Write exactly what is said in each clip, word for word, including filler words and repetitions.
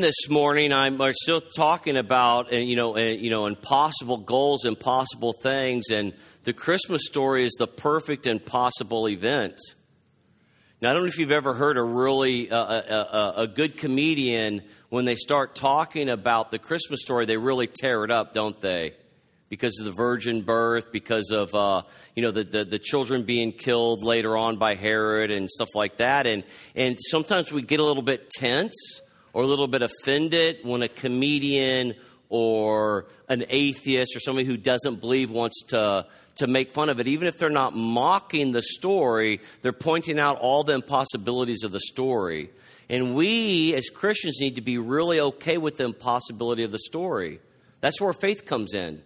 This morning, I'm we're still talking about, you know, you know, impossible goals, impossible things, and the Christmas story is the perfect and possible event. Now, I don't know if you've ever heard a really uh, a, a, a good comedian, when they start talking about the Christmas story, they really tear it up, don't they? Because of the virgin birth, because of uh, you know the, the the children being killed later on by Herod and stuff like that, and and sometimes we get a little bit tense. Or a little bit offended when a comedian or an atheist or somebody who doesn't believe wants to, to make fun of it. Even if they're not mocking the story, they're pointing out all the impossibilities of the story. And we as Christians need to be really okay with the impossibility of the story. That's where faith comes in.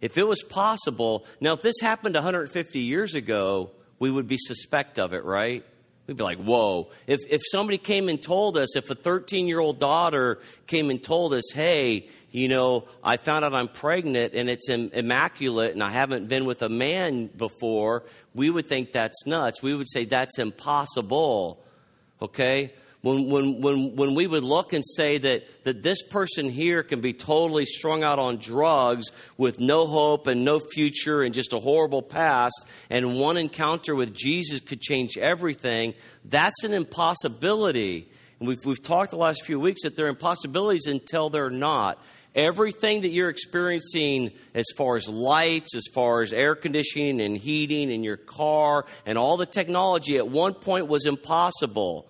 If it was possible, now if this happened one hundred fifty years ago, we would be suspect of it, right? We'd be like, whoa. If if somebody came and told us, if a thirteen-year-old daughter came and told us, hey, you know, I found out I'm pregnant and it's immaculate and I haven't been with a man before, we would think that's nuts. We would say that's impossible, okay? When when when when we would look and say that, that this person here can be totally strung out on drugs with no hope and no future and just a horrible past, and one encounter with Jesus could change everything, that's an impossibility. And we've we've talked the last few weeks that they're impossibilities until they're not. Everything that you're experiencing as far as lights, as far as air conditioning and heating and your car and all the technology at one point was impossible.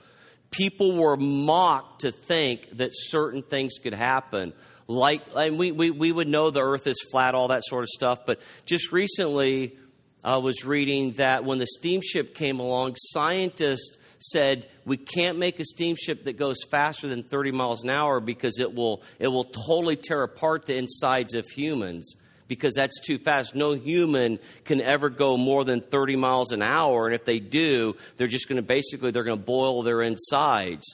People were mocked to think that certain things could happen. Like, and we, we, we would know the earth is flat, all that sort of stuff. But just recently, I was reading that when the steamship came along, scientists said, we can't make a steamship that goes faster than thirty miles an hour because it will, it will totally tear apart the insides of humans. Because that's too fast. No human can ever go more than thirty miles an hour. And if they do, they're just going to basically, they're going to boil their insides.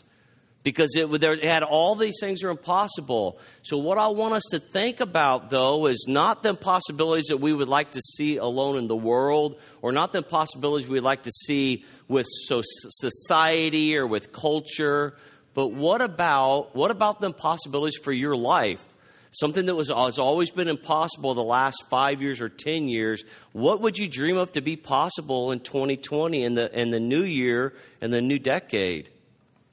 Because it, it had all these things are impossible. So what I want us to think about, though, is not the impossibilities that we would like to see alone in the world. Or not the impossibilities we'd like to see with so- society or with culture. But what about, what about the impossibilities for your life? Something that was has always been impossible the last five years or ten years. What would you dream of to be possible in twenty twenty and the and the new year and the new decade?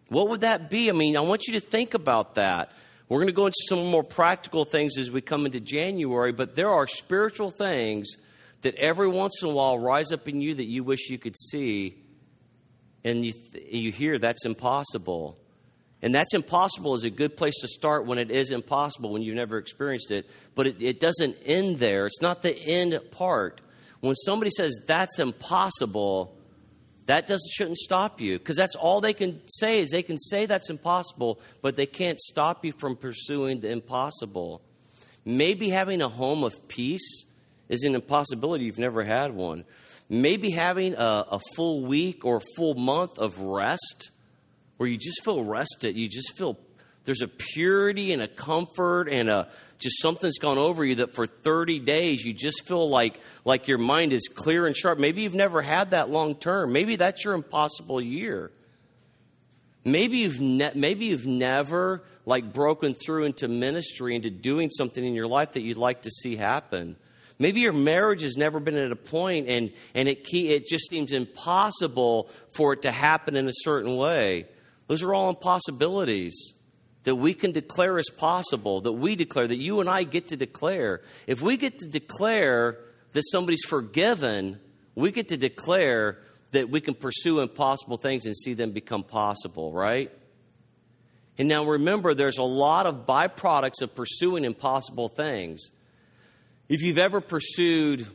What would that be? I mean, I want you to think about that. We're going to go into some more practical things as we come into January, but there are spiritual things that every once in a while rise up in you that you wish you could see, and you th- you hear that's impossible. And that's impossible is a good place to start when it is impossible, when you've never experienced it. But it, it doesn't end there. It's not the end part. When somebody says that's impossible, that doesn't shouldn't stop you. Because that's all they can say is they can say that's impossible, but they can't stop you from pursuing the impossible. Maybe having a home of peace is an impossibility. You've never had one. Maybe having a, a full week or a full month of rest where you just feel rested, you just feel there's a purity and a comfort and a just something's gone over you that for thirty days you just feel like like your mind is clear and sharp. Maybe you've never had that long term. Maybe that's your impossible year. Maybe you've ne- maybe you've never like broken through into ministry, into doing something in your life that you'd like to see happen. Maybe your marriage has never been at a point and and it key, it just seems impossible for it to happen in a certain way. Those are all impossibilities that we can declare as possible, that we declare, that you and I get to declare. If we get to declare that somebody's forgiven, we get to declare that we can pursue impossible things and see them become possible, right? And now remember, there's a lot of byproducts of pursuing impossible things. If you've ever pursued,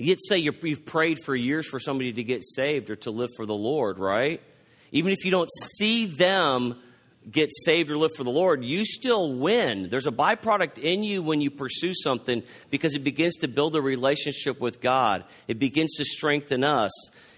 let's say you're, you've prayed for years for somebody to get saved or to live for the Lord, right? Even if you don't see them get saved or live for the Lord, you still win. There's a byproduct in you when you pursue something because it begins to build a relationship with God. It begins to strengthen us.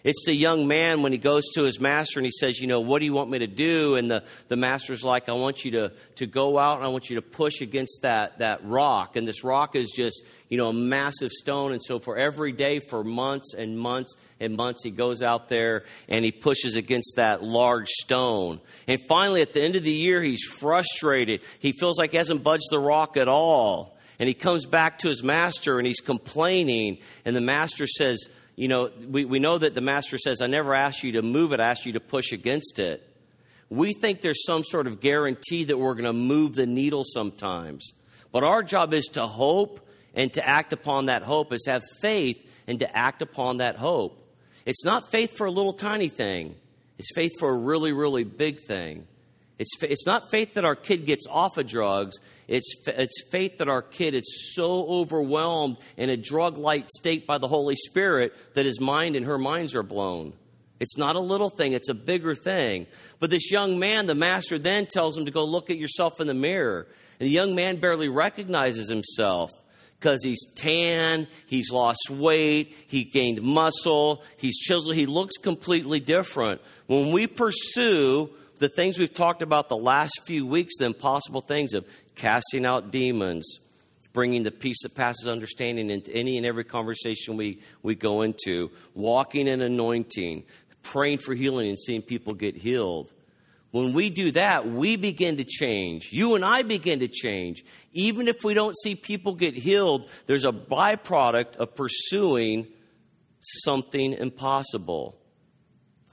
It's the young man when he goes to his master and he says, you know, what do you want me to do? And the, the master's like, I want you to, to go out and I want you to push against that, that rock. And this rock is just, you know, a massive stone. And so for every day, for months and months and months, he goes out there and he pushes against that large stone. And finally, at the end of the year, he's frustrated. He feels like he hasn't budged the rock at all. And he comes back to his master and he's complaining. And the master says, you know, we, we know that the master says, I never asked you to move it. I asked you to push against it. We think there's some sort of guarantee that we're going to move the needle sometimes. But our job is to hope and to act upon that hope, is have faith and to act upon that hope. It's not faith for a little tiny thing. It's faith for a really, really big thing. It's it's not faith that our kid gets off of drugs. It's it's faith that our kid is so overwhelmed in a drug-like state by the Holy Spirit that his mind and her minds are blown. It's not a little thing. It's a bigger thing. But this young man, the master then tells him to go look at yourself in the mirror. And the young man barely recognizes himself because he's tan, he's lost weight, he gained muscle, he's chiseled, he looks completely different. When we pursue the things we've talked about the last few weeks, the impossible things of casting out demons, bringing the peace that passes understanding into any and every conversation we, we go into, walking in anointing, praying for healing and seeing people get healed. When we do that, we begin to change. You and I begin to change. Even if we don't see people get healed, there's a byproduct of pursuing something impossible.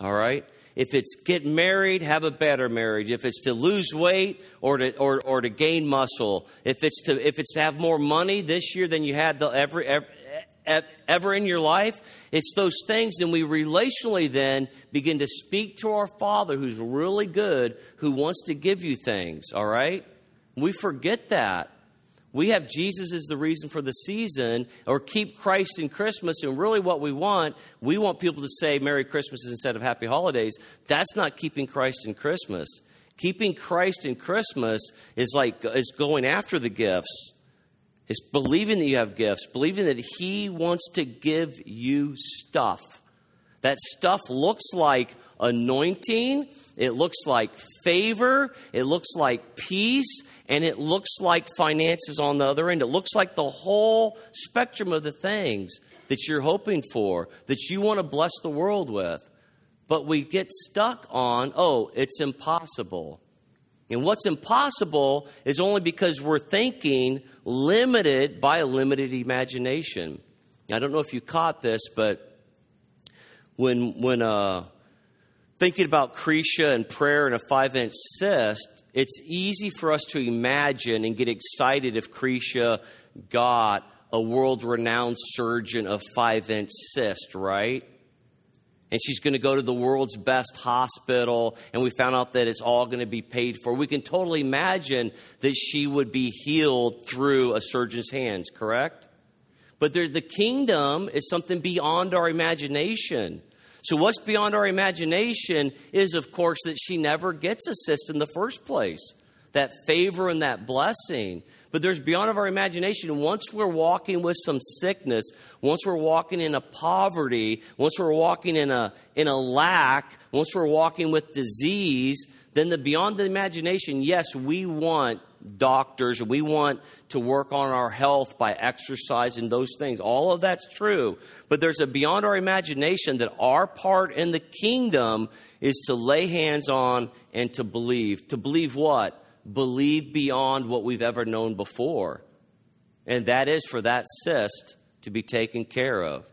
All right? If it's get married, have a better marriage. If it's to lose weight or to or, or to gain muscle. If it's to if it's to have more money this year than you had the ever, ever ever in your life, it's those things. Then we relationally then begin to speak to our Father, who's really good, who wants to give you things. All right, we forget that. We have Jesus as the reason for the season, or keep Christ in Christmas. And really what we want, we want people to say Merry Christmas instead of Happy Holidays. That's not keeping Christ in Christmas. Keeping Christ in Christmas is like is going after the gifts. It's believing that you have gifts, believing that he wants to give you stuff. That stuff looks like anointing, it looks like favor, it looks like peace, and it looks like finances on the other end. It looks like the whole spectrum of the things that you're hoping for, that you want to bless the world with. But we get stuck on, oh, it's impossible. And what's impossible is only because we're thinking limited by a limited imagination. I don't know if you caught this, but When when uh, thinking about Cretia and prayer and a five-inch cyst, it's easy for us to imagine and get excited if Cretia got a world-renowned surgeon of five-inch cyst, right? And she's going to go to the world's best hospital, and we found out that it's all going to be paid for. We can totally imagine that she would be healed through a surgeon's hands, correct? But the kingdom is something beyond our imagination. So what's beyond our imagination is, of course, that she never gets a cyst in the first place. That favor and that blessing. But there's beyond of our imagination. Once we're walking with some sickness, once we're walking in a poverty, once we're walking in a in a lack, once we're walking with disease, then the beyond the imagination, yes, we want doctors, we want to work on our health by exercise and those things. All of that's true. But there's a beyond our imagination that our part in the kingdom is to lay hands on and to believe. To believe what? Believe beyond what we've ever known before. And that is for that cyst to be taken care of.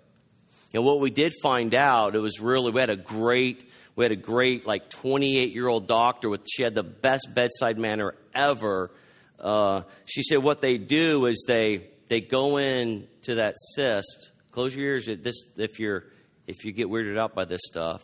And what we did find out, it was really, we had a great, we had a great like twenty-eight-year-old doctor with, she had the best bedside manner ever. Uh, she said what they do is they they go in to that cyst. Close your ears at this if you're if you get weirded out by this stuff.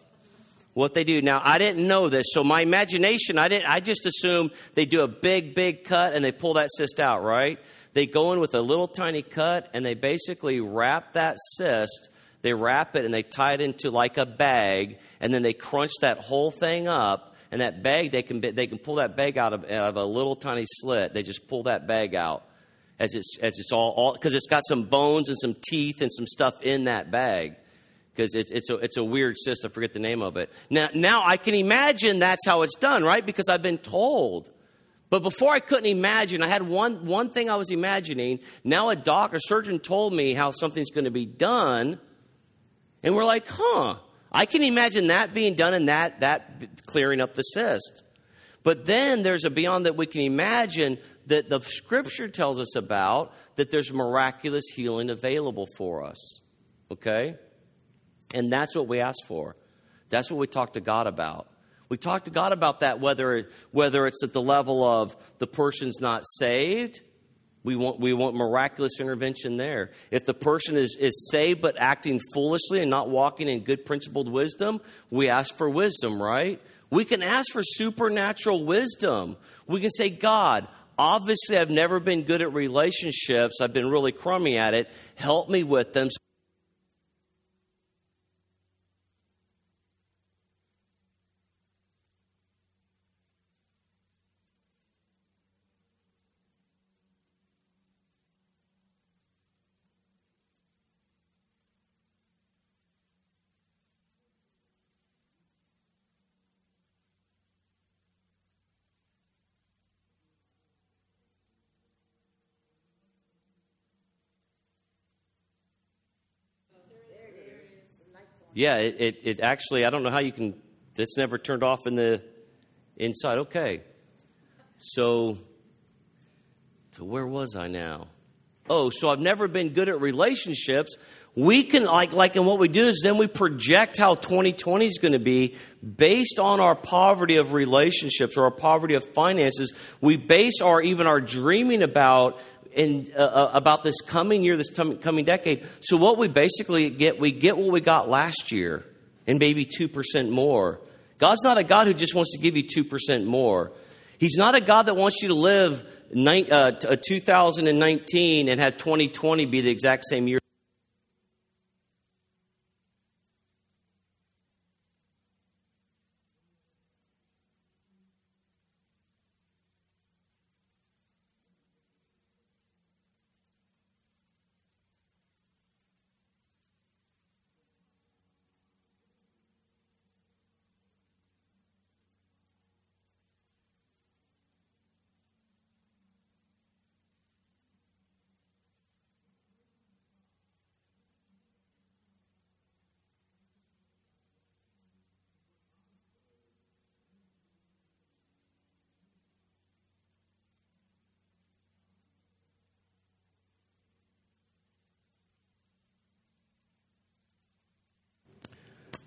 What they do now, I didn't know this, so my imagination, I didn't. I just assumed they do a big, big cut and they pull that cyst out, right? They go in with a little tiny cut and they basically wrap that cyst. They wrap it and they tie it into like a bag, and then they crunch that whole thing up. And that bag, they can they can pull that bag out of, out of a little tiny slit. They just pull that bag out as it's as it's all all because it's got some bones and some teeth and some stuff in that bag. because it's it's a it's a weird system. I forget the name of it. Now now I can imagine that's how it's done, right? Because I've been told. But before I couldn't imagine. I had one one thing I was imagining. Now a doc or surgeon told me how something's going to be done, and we're like, huh? I can imagine that being done and that that clearing up the cyst. But then there's a beyond that we can imagine that the Scripture tells us about, that there's miraculous healing available for us, okay? And that's what we ask for. That's what we talk to God about. We talk to God about that, whether whether it's at the level of the person's not saved, we want we want miraculous intervention there. If the person is, is saved but acting foolishly and not walking in good principled wisdom, we ask for wisdom, right? We can ask for supernatural wisdom. We can say, God, obviously I've never been good at relationships. I've been really crummy at it. Help me with them. Yeah, it, it, it actually, I don't know how you can, it's never turned off in the inside. Okay. So, so where was I now? Oh, so I've never been good at relationships. We can, like, like, and what we do is then we project how twenty twenty is going to be based on our poverty of relationships or our poverty of finances. We base our, even our dreaming about In, uh, about this coming year, this t- coming decade. So what we basically get, we get what we got last year and maybe two percent more. God's not a God who just wants to give you two percent more. He's not a God that wants you to live ni- uh, t- uh, two thousand nineteen and have twenty twenty be the exact same year.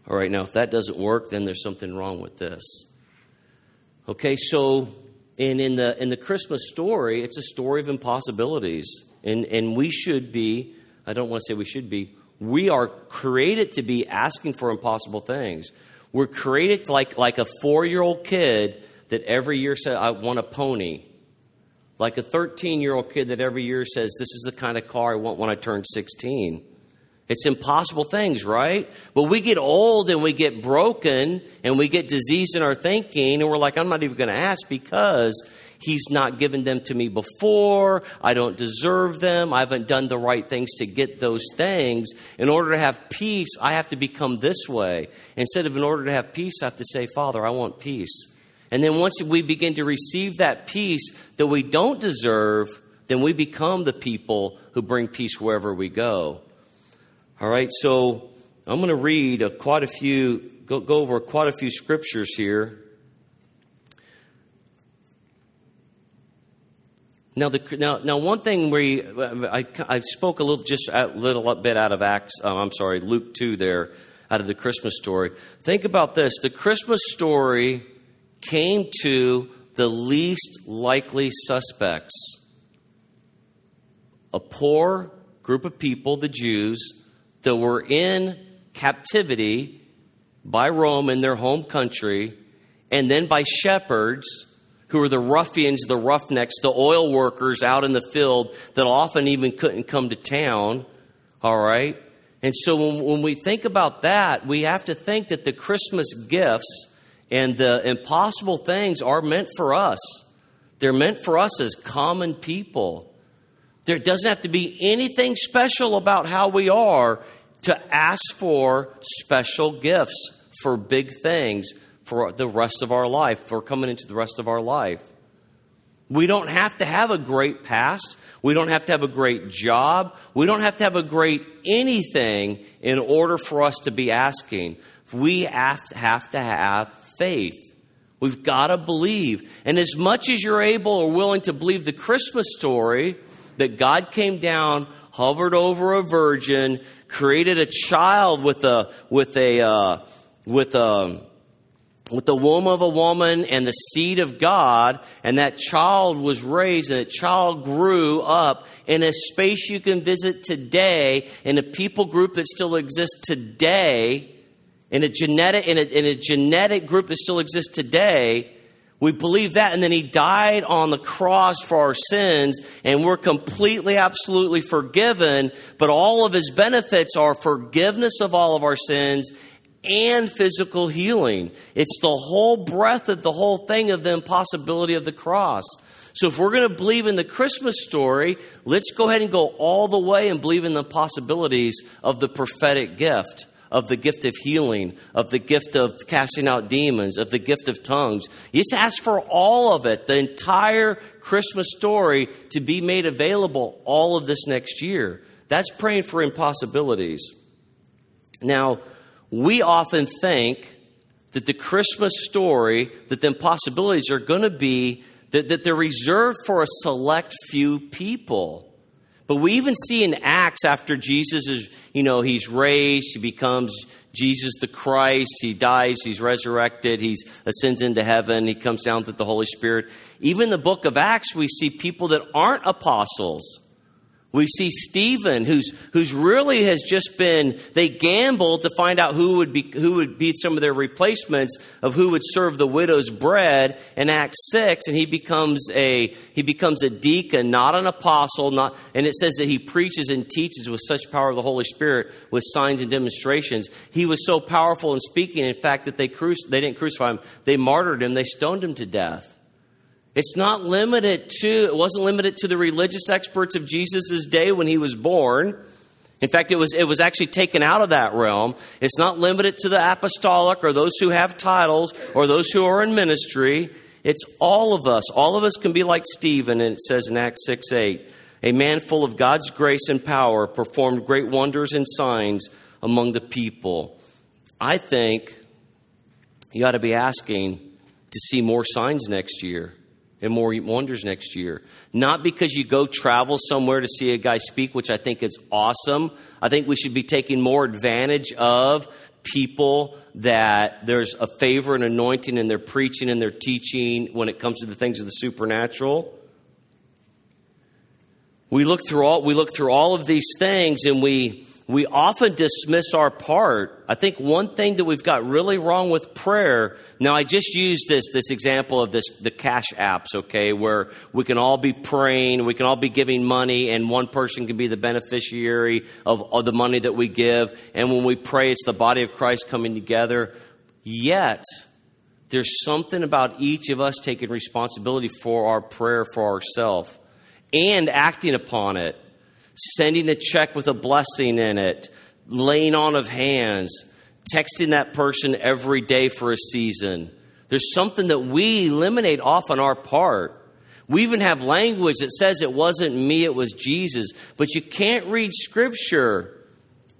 All right, now, if that doesn't work, then there's something wrong with this. Okay, so in, in the in the Christmas story, it's a story of impossibilities. And, and we should be, I don't want to say we should be, we are created to be asking for impossible things. We're created like, like a four-year-old kid that every year says, I want a pony. Like a thirteen-year-old kid that every year says, this is the kind of car I want when I turn sixteen. It's impossible things, right? But we get old and we get broken and we get diseased in our thinking and we're like, I'm not even going to ask because he's not given them to me before. I don't deserve them. I haven't done the right things to get those things. In order to have peace, I have to become this way. Instead of in order to have peace, I have to say, Father, I want peace. And then once we begin to receive that peace that we don't deserve, then we become the people who bring peace wherever we go. All right, so I'm going to read a, quite a few, go, go over quite a few scriptures here. Now, the now, now one thing we I, I spoke a little, just a little bit out of Acts. Um, I'm sorry, Luke two there, out of the Christmas story. Think about this: the Christmas story came to the least likely suspects, a poor group of people, the Jews, that were in captivity by Rome in their home country, and then by shepherds, who were the ruffians, the roughnecks, the oil workers out in the field that often even couldn't come to town, all right? And so when, when we think about that, we have to think that the Christmas gifts and the impossible things are meant for us. They're meant for us as common people. There doesn't have to be anything special about how we are to ask for special gifts, for big things, for the rest of our life, for coming into the rest of our life. We don't have to have a great past. We don't have to have a great job. We don't have to have a great anything in order for us to be asking. We have to have, to have faith. We've got to believe. And as much as you're able or willing to believe the Christmas story, that God came down, hovered over a virgin, created a child with a with a uh, with a with the womb of a woman and the seed of God, and that child was raised, and that child grew up in a space you can visit today, in a people group that still exists today, in a genetic in a, in a genetic group that still exists today. We believe that, and then he died on the cross for our sins, and we're completely, absolutely forgiven, but all of his benefits are forgiveness of all of our sins and physical healing. It's the whole breadth of the whole thing of the impossibility of the cross. So if we're going to believe in the Christmas story, let's go ahead and go all the way and believe in the possibilities of the prophetic gift, of the gift of healing, of the gift of casting out demons, of the gift of tongues. Just ask for all of it, the entire Christmas story, to be made available all of this next year. That's praying for impossibilities. Now, we often think that the Christmas story, that the impossibilities are going to be, that, that they're reserved for a select few people. But we even see in Acts, after Jesus is, you know, he's raised, he becomes Jesus the Christ, he dies, he's resurrected, he ascends into heaven, he comes down with the Holy Spirit. Even in the book of Acts, we see people that aren't apostles. We see Stephen, who's who's really has just been, they gambled to find out who would be who would be some of their replacements, of who would serve the widow's bread in Acts six, and he becomes a he becomes a deacon, not an apostle, not and it says that he preaches and teaches with such power of the Holy Spirit, with signs and demonstrations. He was so powerful in speaking, in fact, that they cru- they didn't crucify him, they martyred him, they stoned him to death. It's not limited to, it wasn't limited to the religious experts of Jesus' day when he was born. In fact, it was it was actually taken out of that realm. It's not limited to the apostolic or those who have titles or those who are in ministry. It's all of us. All of us can be like Stephen, and it says in Acts six eight, a man full of God's grace and power performed great wonders and signs among the people. I think you ought to be asking to see more signs next year, and more wonders next year. Not because you go travel somewhere to see a guy speak, which I think is awesome. I think we should be taking more advantage of people that there's a favor and anointing in their preaching and their teaching when it comes to the things of the supernatural. We look through all we look through all of these things, and we we often dismiss our part. I think one thing that we've got really wrong with prayer. Now, I just used this this example of this the cash apps, okay, where we can all be praying, we can all be giving money, and one person can be the beneficiary of, of the money that we give. And when we pray, it's the body of Christ coming together. Yet, there's something about each of us taking responsibility for our prayer for ourselves and acting upon it. Sending a check with a blessing in it, laying on of hands, texting that person every day for a season. There's something that we eliminate off on our part. We even have language that says it wasn't me, it was Jesus. But you can't read Scripture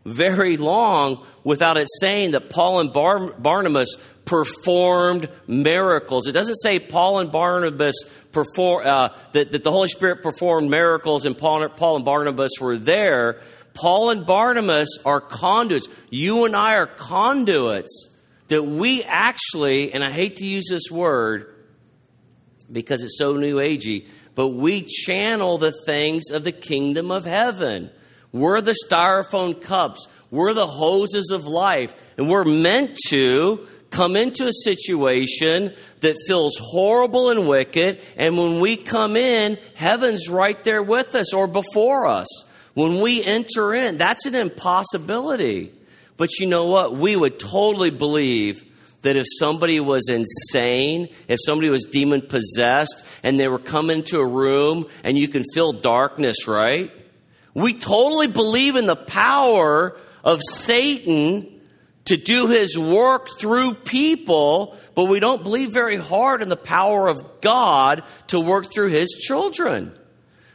very long without it saying that Paul and Bar- Barnabas performed miracles. It doesn't say Paul and Barnabas perform uh, that, that the Holy Spirit performed miracles and Paul, Paul and Barnabas were there. Paul and Barnabas are conduits. You and I are conduits that we actually, and I hate to use this word because it's so new agey, but we channel the things of the kingdom of heaven. We're the styrofoam cups. We're the hoses of life. And we're meant to come into a situation that feels horrible and wicked. And when we come in, heaven's right there with us or before us. When we enter in, that's an impossibility. But you know what? We would totally believe that if somebody was insane, if somebody was demon-possessed, and they were coming into a room, and you can feel darkness, right? We totally believe in the power of Satan to do his work through people, but we don't believe very hard in the power of God to work through his children.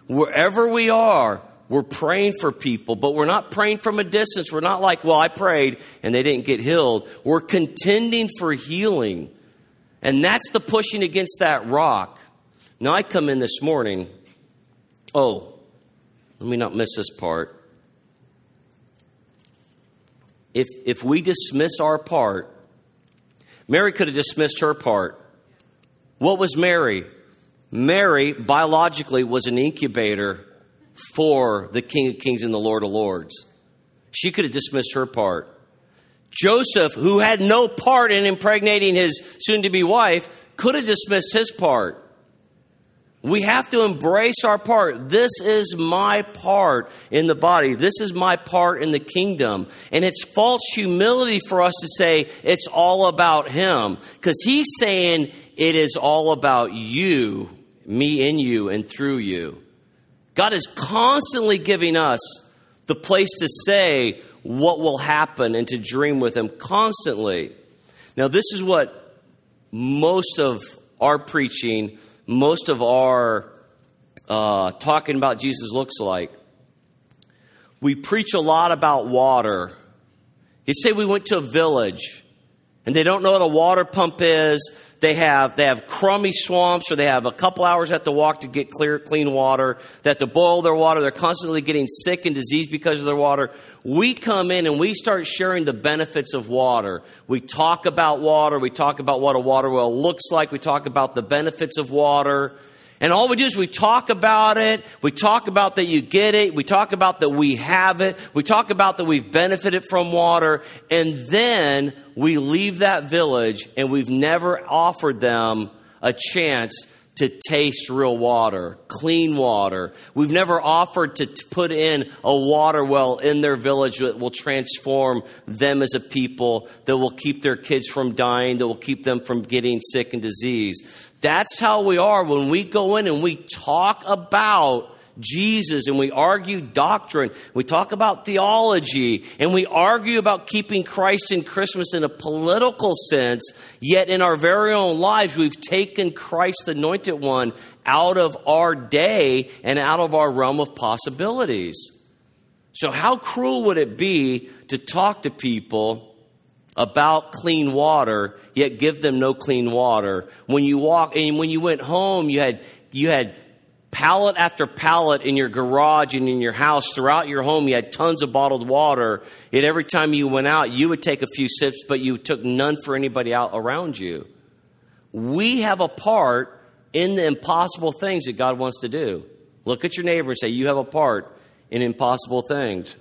Wherever we are, we're praying for people, but we're not praying from a distance. We're not like, well, I prayed and they didn't get healed. We're contending for healing. And that's the pushing against that rock. Now, I come in this morning. Oh, let me not miss this part. If if we dismiss our part, Mary could have dismissed her part. What was Mary? Mary, biologically, was an incubator for the King of Kings and the Lord of Lords. She could have dismissed her part. Joseph, who had no part in impregnating his soon-to-be wife, could have dismissed his part. We have to embrace our part. This is my part in the body. This is my part in the kingdom. And it's false humility for us to say it's all about him, because he's saying it is all about you, me in you and through you. God is constantly giving us the place to say what will happen and to dream with him constantly. Now, this is what most of our preaching, most of our uh, talking about Jesus looks like. We preach a lot about water. You say we went to a village and they don't know what a water pump is. They have they have crummy swamps, or they have a couple hours at the walk to get clear, clean water. They have to boil their water. They're constantly getting sick and diseased because of their water. We come in and we start sharing the benefits of water. We talk about water. We talk about what a water well looks like. We talk about the benefits of water. And all we do is we talk about it. We talk about that you get it. We talk about that we have it. We talk about that we've benefited from water. And then we leave that village and we've never offered them a chance to taste real water, clean water. We've never offered to put in a water well in their village that will transform them as a people, that will keep their kids from dying, that will keep them from getting sick and diseased. That's how we are when we go in and we talk about Jesus and we argue doctrine. We talk about theology and we argue about keeping Christ and Christmas in a political sense. Yet in our very own lives, we've taken Christ, the Anointed One, out of our day and out of our realm of possibilities. So how cruel would it be to talk to people about clean water, yet give them no clean water? When you walk and when you went home, you had you had pallet after pallet in your garage and in your house. Throughout your home, you had tons of bottled water. Yet every time you went out, you would take a few sips, but you took none for anybody out around you. We have a part in the impossible things that God wants to do. Look at your neighbor and say, you have a part in impossible things.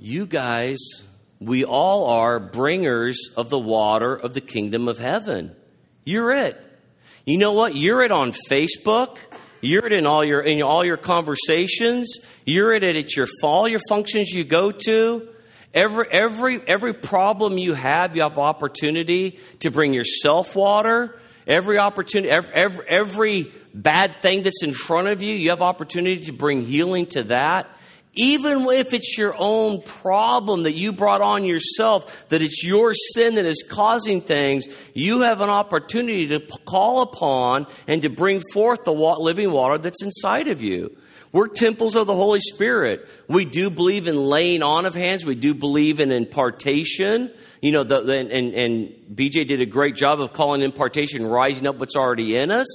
You guys, we all are bringers of the water of the kingdom of heaven. You're it. You know what? You're it on Facebook. You're it in all your in all your conversations. You're it at your all your functions you go to. Every every every problem you have, you have opportunity to bring yourself water. Every opportunity, every, every, every bad thing that's in front of you, you have opportunity to bring healing to that. Even if it's your own problem that you brought on yourself, that it's your sin that is causing things, you have an opportunity to call upon and to bring forth the living water that's inside of you. We're temples of the Holy Spirit. We do believe in laying on of hands. We do believe in impartation. You know, the, the, and, and B J did a great job of calling impartation rising up what's already in us.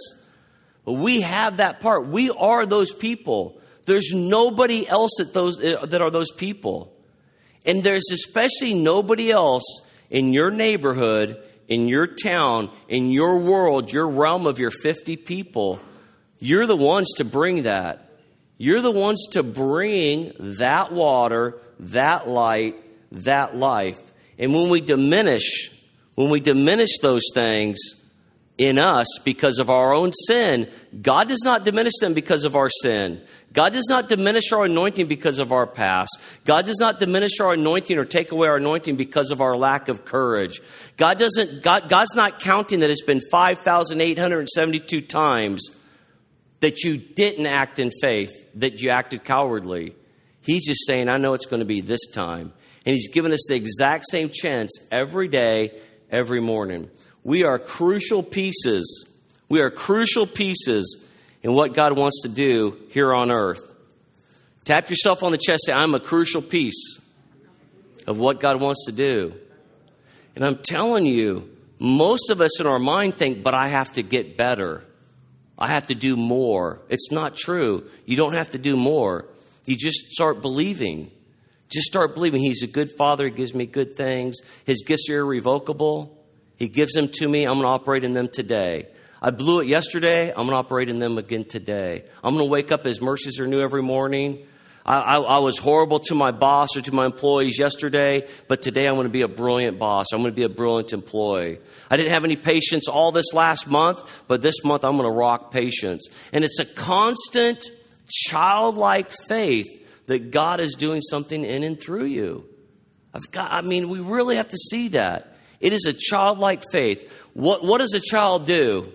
But we have that part. We are those people. There's nobody else that those that are those people. And there's especially nobody else in your neighborhood, in your town, in your world, your realm of your fifty people. You're the ones to bring that. You're the ones to bring that water, that light, that life. And when we diminish, when we diminish those things in us because of our own sin, God does not diminish them because of our sin. God does not diminish our anointing because of our past. God does not diminish our anointing or take away our anointing because of our lack of courage. God doesn't, God, God's not counting that it's been five thousand eight hundred seventy-two times that you didn't act in faith, that you acted cowardly. He's just saying, I know it's going to be this time. And he's given us the exact same chance every day, every morning. We are crucial pieces. We are crucial pieces in what God wants to do here on earth. Tap yourself on the chest and say, I'm a crucial piece of what God wants to do. And I'm telling you, most of us in our mind think, but I have to get better. I have to do more. It's not true. You don't have to do more. You just start believing. Just start believing. He's a good father. He gives me good things. His gifts are irrevocable. He gives them to me. I'm going to operate in them today. I blew it yesterday. I'm going to operate in them again today. I'm going to wake up. His mercies are new every morning. I, I, I was horrible to my boss or to my employees yesterday, but today I'm going to be a brilliant boss. I'm going to be a brilliant employee. I didn't have any patience all this last month, but this month I'm going to rock patience. And it's a constant childlike faith that God is doing something in and through you. I've got, I mean, we really have to see that. It is a childlike faith. What, what does a child do?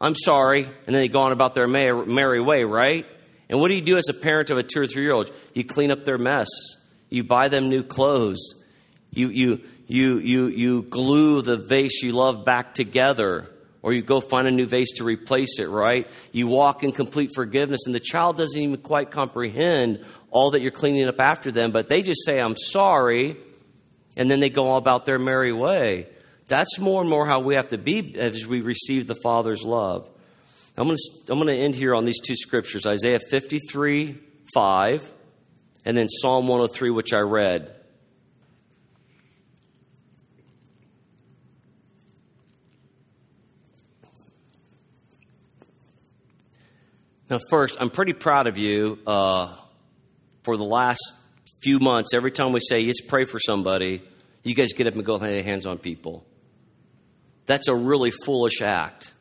I'm sorry. And then they go on about their merry, merry way, right? And what do you do as a parent of a two or three-year-old? You clean up their mess. You buy them new clothes. You you you you you glue the vase you love back together, or you go find a new vase to replace it, right? You walk in complete forgiveness, and the child doesn't even quite comprehend all that you're cleaning up after them, but they just say, I'm sorry, and then they go all about their merry way. That's more and more how we have to be as we receive the Father's love. I'm going to I'm going to end here on these two scriptures, Isaiah fifty-three five, and then Psalm one oh three, which I read. Now, first, I'm pretty proud of you uh, for the last few months. Every time we say, let's pray for somebody, you guys get up and go lay hands on people. That's a really foolish act.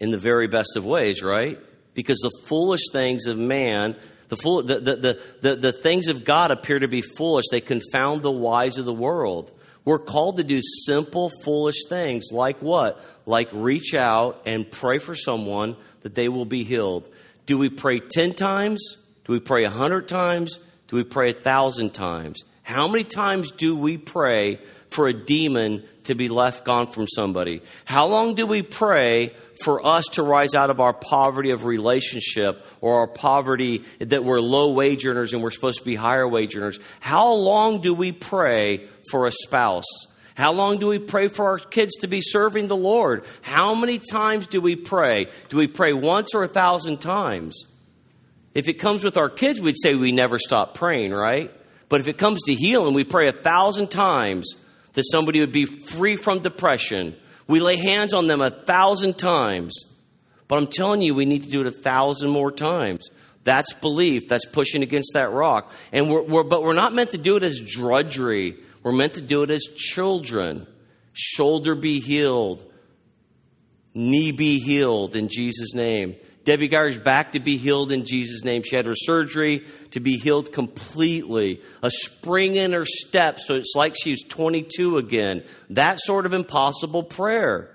In the very best of ways, right? Because the foolish things of man, the fool, the, the, the, the, the things of God appear to be foolish. They confound the wise of the world. We're called to do simple, foolish things like what? Like reach out and pray for someone that they will be healed. Do we pray ten times? Do we pray a hundred times? Do we pray a thousand times? How many times do we pray for a demon to be left gone from somebody? How long do we pray for us to rise out of our poverty of relationship, or our poverty that we're low wage earners and we're supposed to be higher wage earners? How long do we pray for a spouse? How long do we pray for our kids to be serving the Lord? How many times do we pray? Do we pray once or a thousand times? If it comes with our kids, we'd say we never stop praying, right? But if it comes to healing, we pray a thousand times that somebody would be free from depression. We lay hands on them a thousand times. But I'm telling you, we need to do it a thousand more times. That's belief. That's pushing against that rock. And we're, we're, but we're not meant to do it as drudgery. We're meant to do it as children. Shoulder be healed. Knee be healed in Jesus' name. Debbie Geyer's back to be healed in Jesus' name. She had her surgery to be healed completely. A spring in her step, so it's like she was twenty-two again. That sort of impossible prayer.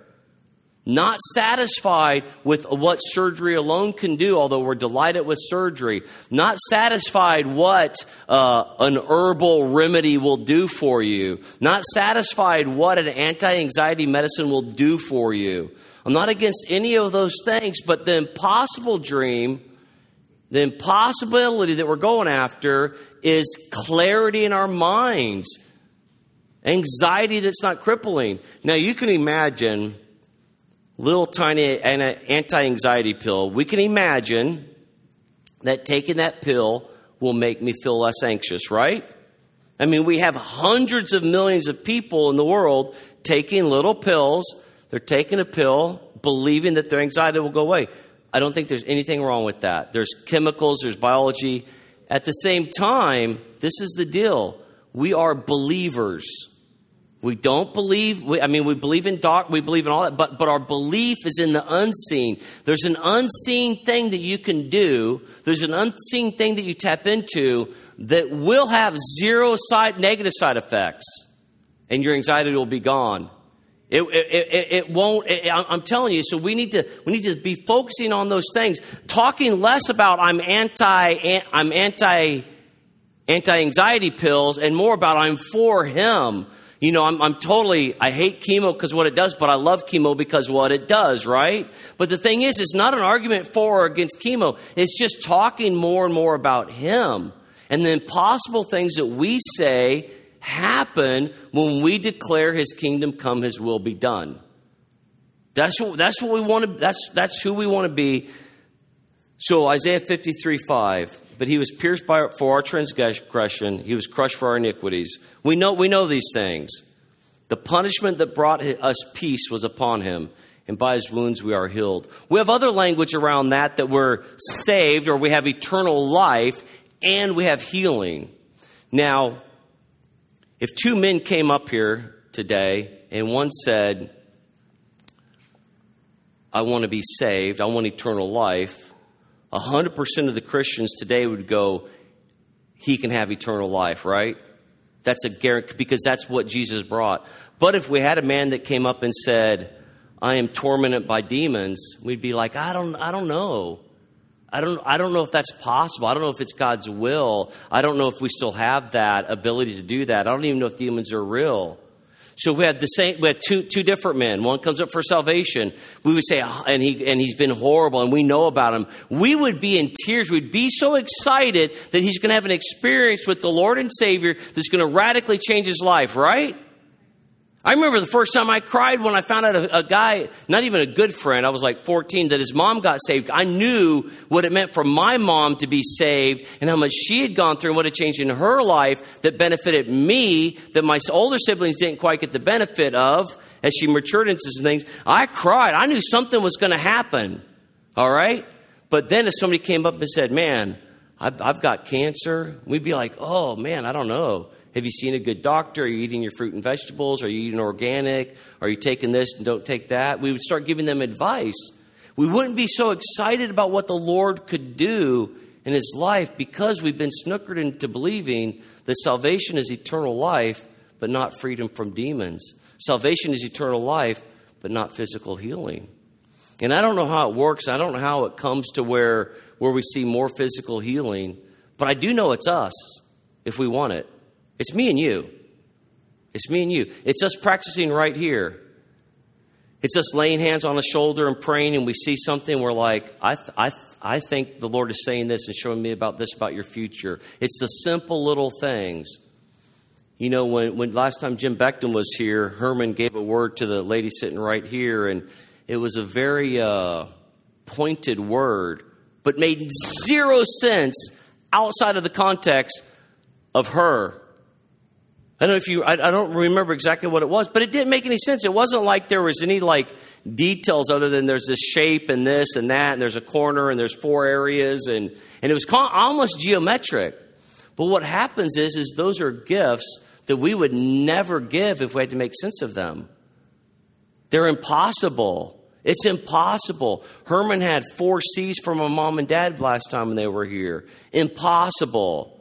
Not satisfied with what surgery alone can do, although we're delighted with surgery. Not satisfied what uh, an herbal remedy will do for you. Not satisfied what an anti-anxiety medicine will do for you. I'm not against any of those things, but the impossible dream, the impossibility that we're going after is clarity in our minds. Anxiety that's not crippling. Now, you can imagine little tiny anti-anxiety pill. We can imagine that taking that pill will make me feel less anxious, right? I mean, we have hundreds of millions of people in the world taking little pills. They're taking a pill, believing that their anxiety will go away. I don't think there's anything wrong with that. There's chemicals, there's biology. At the same time, this is the deal. We are believers. We don't believe, we, I mean, we believe in doc, we believe in all that, but, but our belief is in the unseen. There's an unseen thing that you can do. There's an unseen thing that you tap into that will have zero side, negative side effects, and your anxiety will be gone. It, it, it, it won't, it, I'm telling you, so we need to, we need to be focusing on those things, talking less about I'm anti, an, I'm anti, anti-anxiety pills and more about I'm for him. You know, I'm, I'm totally, I hate chemo because what it does, but I love chemo because what it does, right? But the thing is, it's not an argument for or against chemo. It's just talking more and more about him and the impossible things that we say happen when we declare his kingdom come, his will be done. That's what, that's what we want to, that's, that's who we want to be. So Isaiah fifty-three five, but he was pierced by, for our transgression. He was crushed for our iniquities. We know, we know these things. The punishment that brought us peace was upon him, and by his wounds we are healed. We have other language around that, that we're saved or we have eternal life and we have healing. Now, if two men came up here today and one said, I want to be saved, I want eternal life, one hundred percent of the Christians today would go, he can have eternal life, right? That's a guarantee, because that's what Jesus brought. But if we had a man that came up and said, I am tormented by demons, we'd be like, I don't, I don't know. I don't I don't know if that's possible. I don't know if it's God's will. I don't know if we still have that ability to do that. I don't even know if demons are real. So we had the same we had two two different men. One comes up for salvation. We would say, oh, and he and he's been horrible and we know about him. We would be in tears. We'd be so excited that he's going to have an experience with the Lord and Savior that's going to radically change his life, right? I remember the first time I cried when I found out a, a guy, not even a good friend, I was like fourteen, that his mom got saved. I knew what it meant for my mom to be saved and how much she had gone through and what had changed in her life that benefited me, that my older siblings didn't quite get the benefit of as she matured into some things. I cried. I knew something was going to happen, all right? But then if somebody came up and said, man, I've, I've got cancer, we'd be like, oh, man, I don't know. Have you seen a good doctor? Are you eating your fruit and vegetables? Are you eating organic? Are you taking this and don't take that? We would start giving them advice. We wouldn't be so excited about what the Lord could do in his life because we've been snookered into believing that salvation is eternal life, but not freedom from demons. Salvation is eternal life, but not physical healing. And I don't know how it works. I don't know how it comes to where, where we see more physical healing, but I do know it's us if we want it. It's me and you. It's me and you. It's us practicing right here. It's us laying hands on a shoulder and praying, and we see something. We're like, I, th- I, th- I think the Lord is saying this and showing me about this, about your future. It's the simple little things. You know, when, when last time Jim Beckton was here, Herman gave a word to the lady sitting right here, and it was a very uh, pointed word, but made zero sense outside of the context of her. I don't know if you, I, I don't remember exactly what it was, but it didn't make any sense. It wasn't like there was any like details other than there's this shape and this and that, and there's a corner and there's four areas. And, and it was con- almost geometric. But what happens is, is those are gifts that we would never give if we had to make sense of them. They're impossible. It's impossible. Herman had four C's from my mom and dad last time when they were here. Impossible.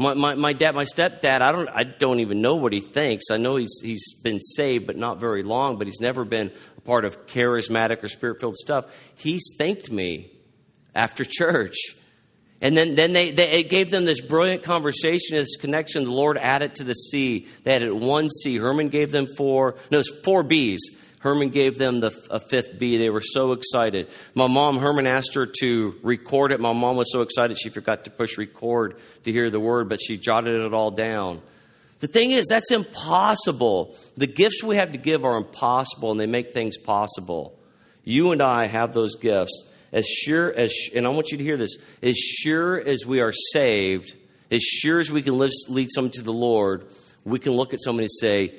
My, my my dad, my stepdad, I don't I don't even know what he thinks. I know he's he's been saved, but not very long, but he's never been a part of charismatic or spirit-filled stuff. He's thanked me after church. And then, then they, they it gave them this brilliant conversation, this connection. The Lord added to the C. They added one C. Herman gave them four. No, it's four B's. Herman gave them the a fifth B. They were so excited. My mom, Herman asked her to record it. My mom was so excited she forgot to push record to hear the word, but she jotted it all down. The thing is, that's impossible. The gifts we have to give are impossible, and they make things possible. You and I have those gifts. As sure as, and I want you to hear this, as sure as we are saved, as sure as we can live, lead someone to the Lord, we can look at someone and say,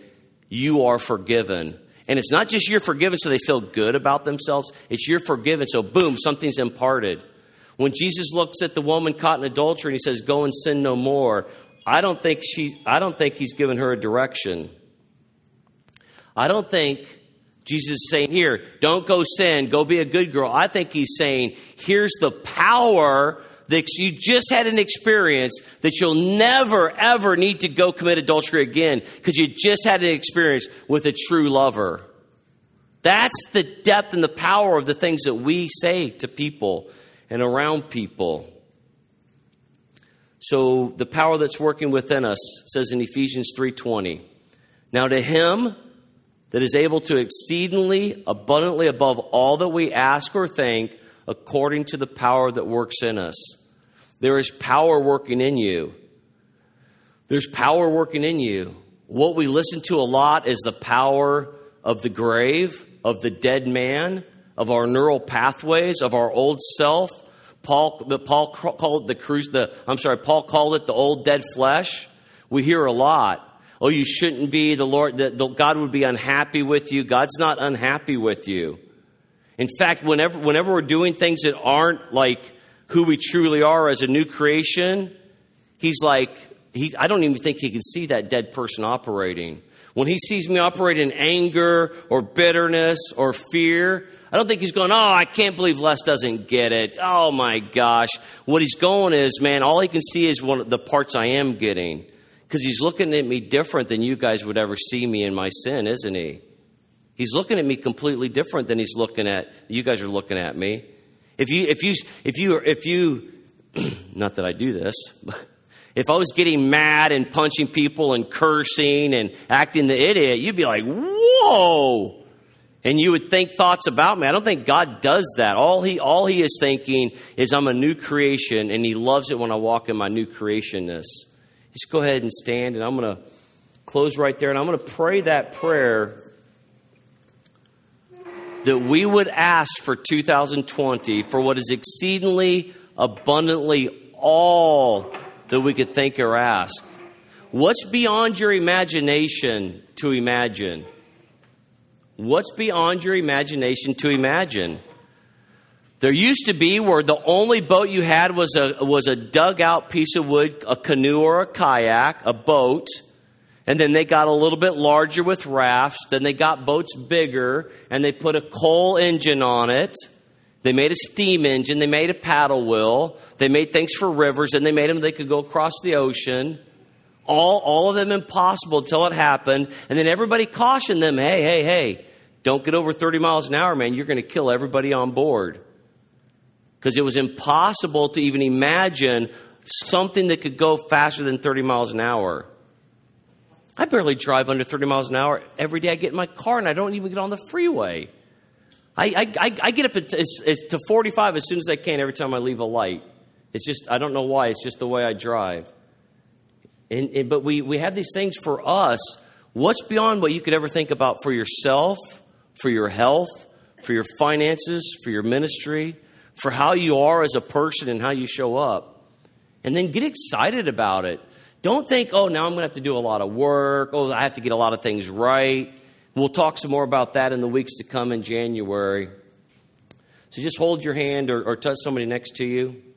you are forgiven. And it's not just you're forgiven so they feel good about themselves. It's you're forgiven, so boom, something's imparted. When Jesus looks at the woman caught in adultery and he says, go and sin no more, I don't think she, I don't think he's given her a direction. I don't think Jesus is saying, here, don't go sin, go be a good girl. I think he's saying, here's the power that you just had an experience that you'll never, ever need to go commit adultery again because you just had an experience with a true lover. That's the depth and the power of the things that we say to people and around people. So the power that's working within us says in Ephesians three twenty, now to him that is able to exceedingly abundantly above all that we ask or think, according to the power that works in us. There is power working in you. There's power working in you. What we listen to a lot is the power of the grave, of the dead man, of our neural pathways, of our old self. Paul, the, Paul called the cruise. The I'm sorry, Paul called it the old dead flesh. We hear a lot. Oh, you shouldn't be. The Lord, the, the, God would be unhappy with you. God's not unhappy with you. In fact, whenever whenever we're doing things that aren't like who we truly are as a new creation, he's like, he, I don't even think he can see that dead person operating. When he sees me operate in anger or bitterness or fear, I don't think he's going, oh, I can't believe Les doesn't get it. Oh, my gosh. What he's going is, man, all he can see is one of the parts I am getting, because he's looking at me different than you guys would ever see me in my sin, isn't he? He's looking at me completely different than he's looking at you guys are looking at me. If you, if you, if you, if you, not that I do this, but if I was getting mad and punching people and cursing and acting the idiot, you'd be like, whoa. And you would think thoughts about me. I don't think God does that. All he, all he is thinking is I'm a new creation, and he loves it when I walk in my new creationness. Just go ahead and stand, and I'm going to close right there, and I'm going to pray that prayer that we would ask for two thousand twenty, for what is exceedingly abundantly all that we could think or ask. What's beyond your imagination to imagine? What's beyond your imagination to imagine? There used to be where the only boat you had was a was a dugout piece of wood, a canoe or a kayak, a boat. And then they got a little bit larger with rafts. Then they got boats bigger, and they put a coal engine on it. They made a steam engine. They made a paddle wheel. They made things for rivers, and they made them they could go across the ocean. All, all of them impossible until it happened. And then everybody cautioned them, hey, hey, hey, don't get over thirty miles an hour, man. You're going to kill everybody on board. Because it was impossible to even imagine something that could go faster than thirty miles an hour. I barely drive under thirty miles an hour. Every day I get in my car and I don't even get on the freeway. I I, I, I get up at, it's, it's to forty-five as soon as I can every time I leave a light. It's just, I don't know why. It's just the way I drive. And, and But we, we have these things for us. What's beyond what you could ever think about for yourself, for your health, for your finances, for your ministry, for how you are as a person and how you show up? And then get excited about it. Don't think, oh, now I'm going to have to do a lot of work. Oh, I have to get a lot of things right. We'll talk some more about that in the weeks to come in January. So just hold your hand or, or touch somebody next to you.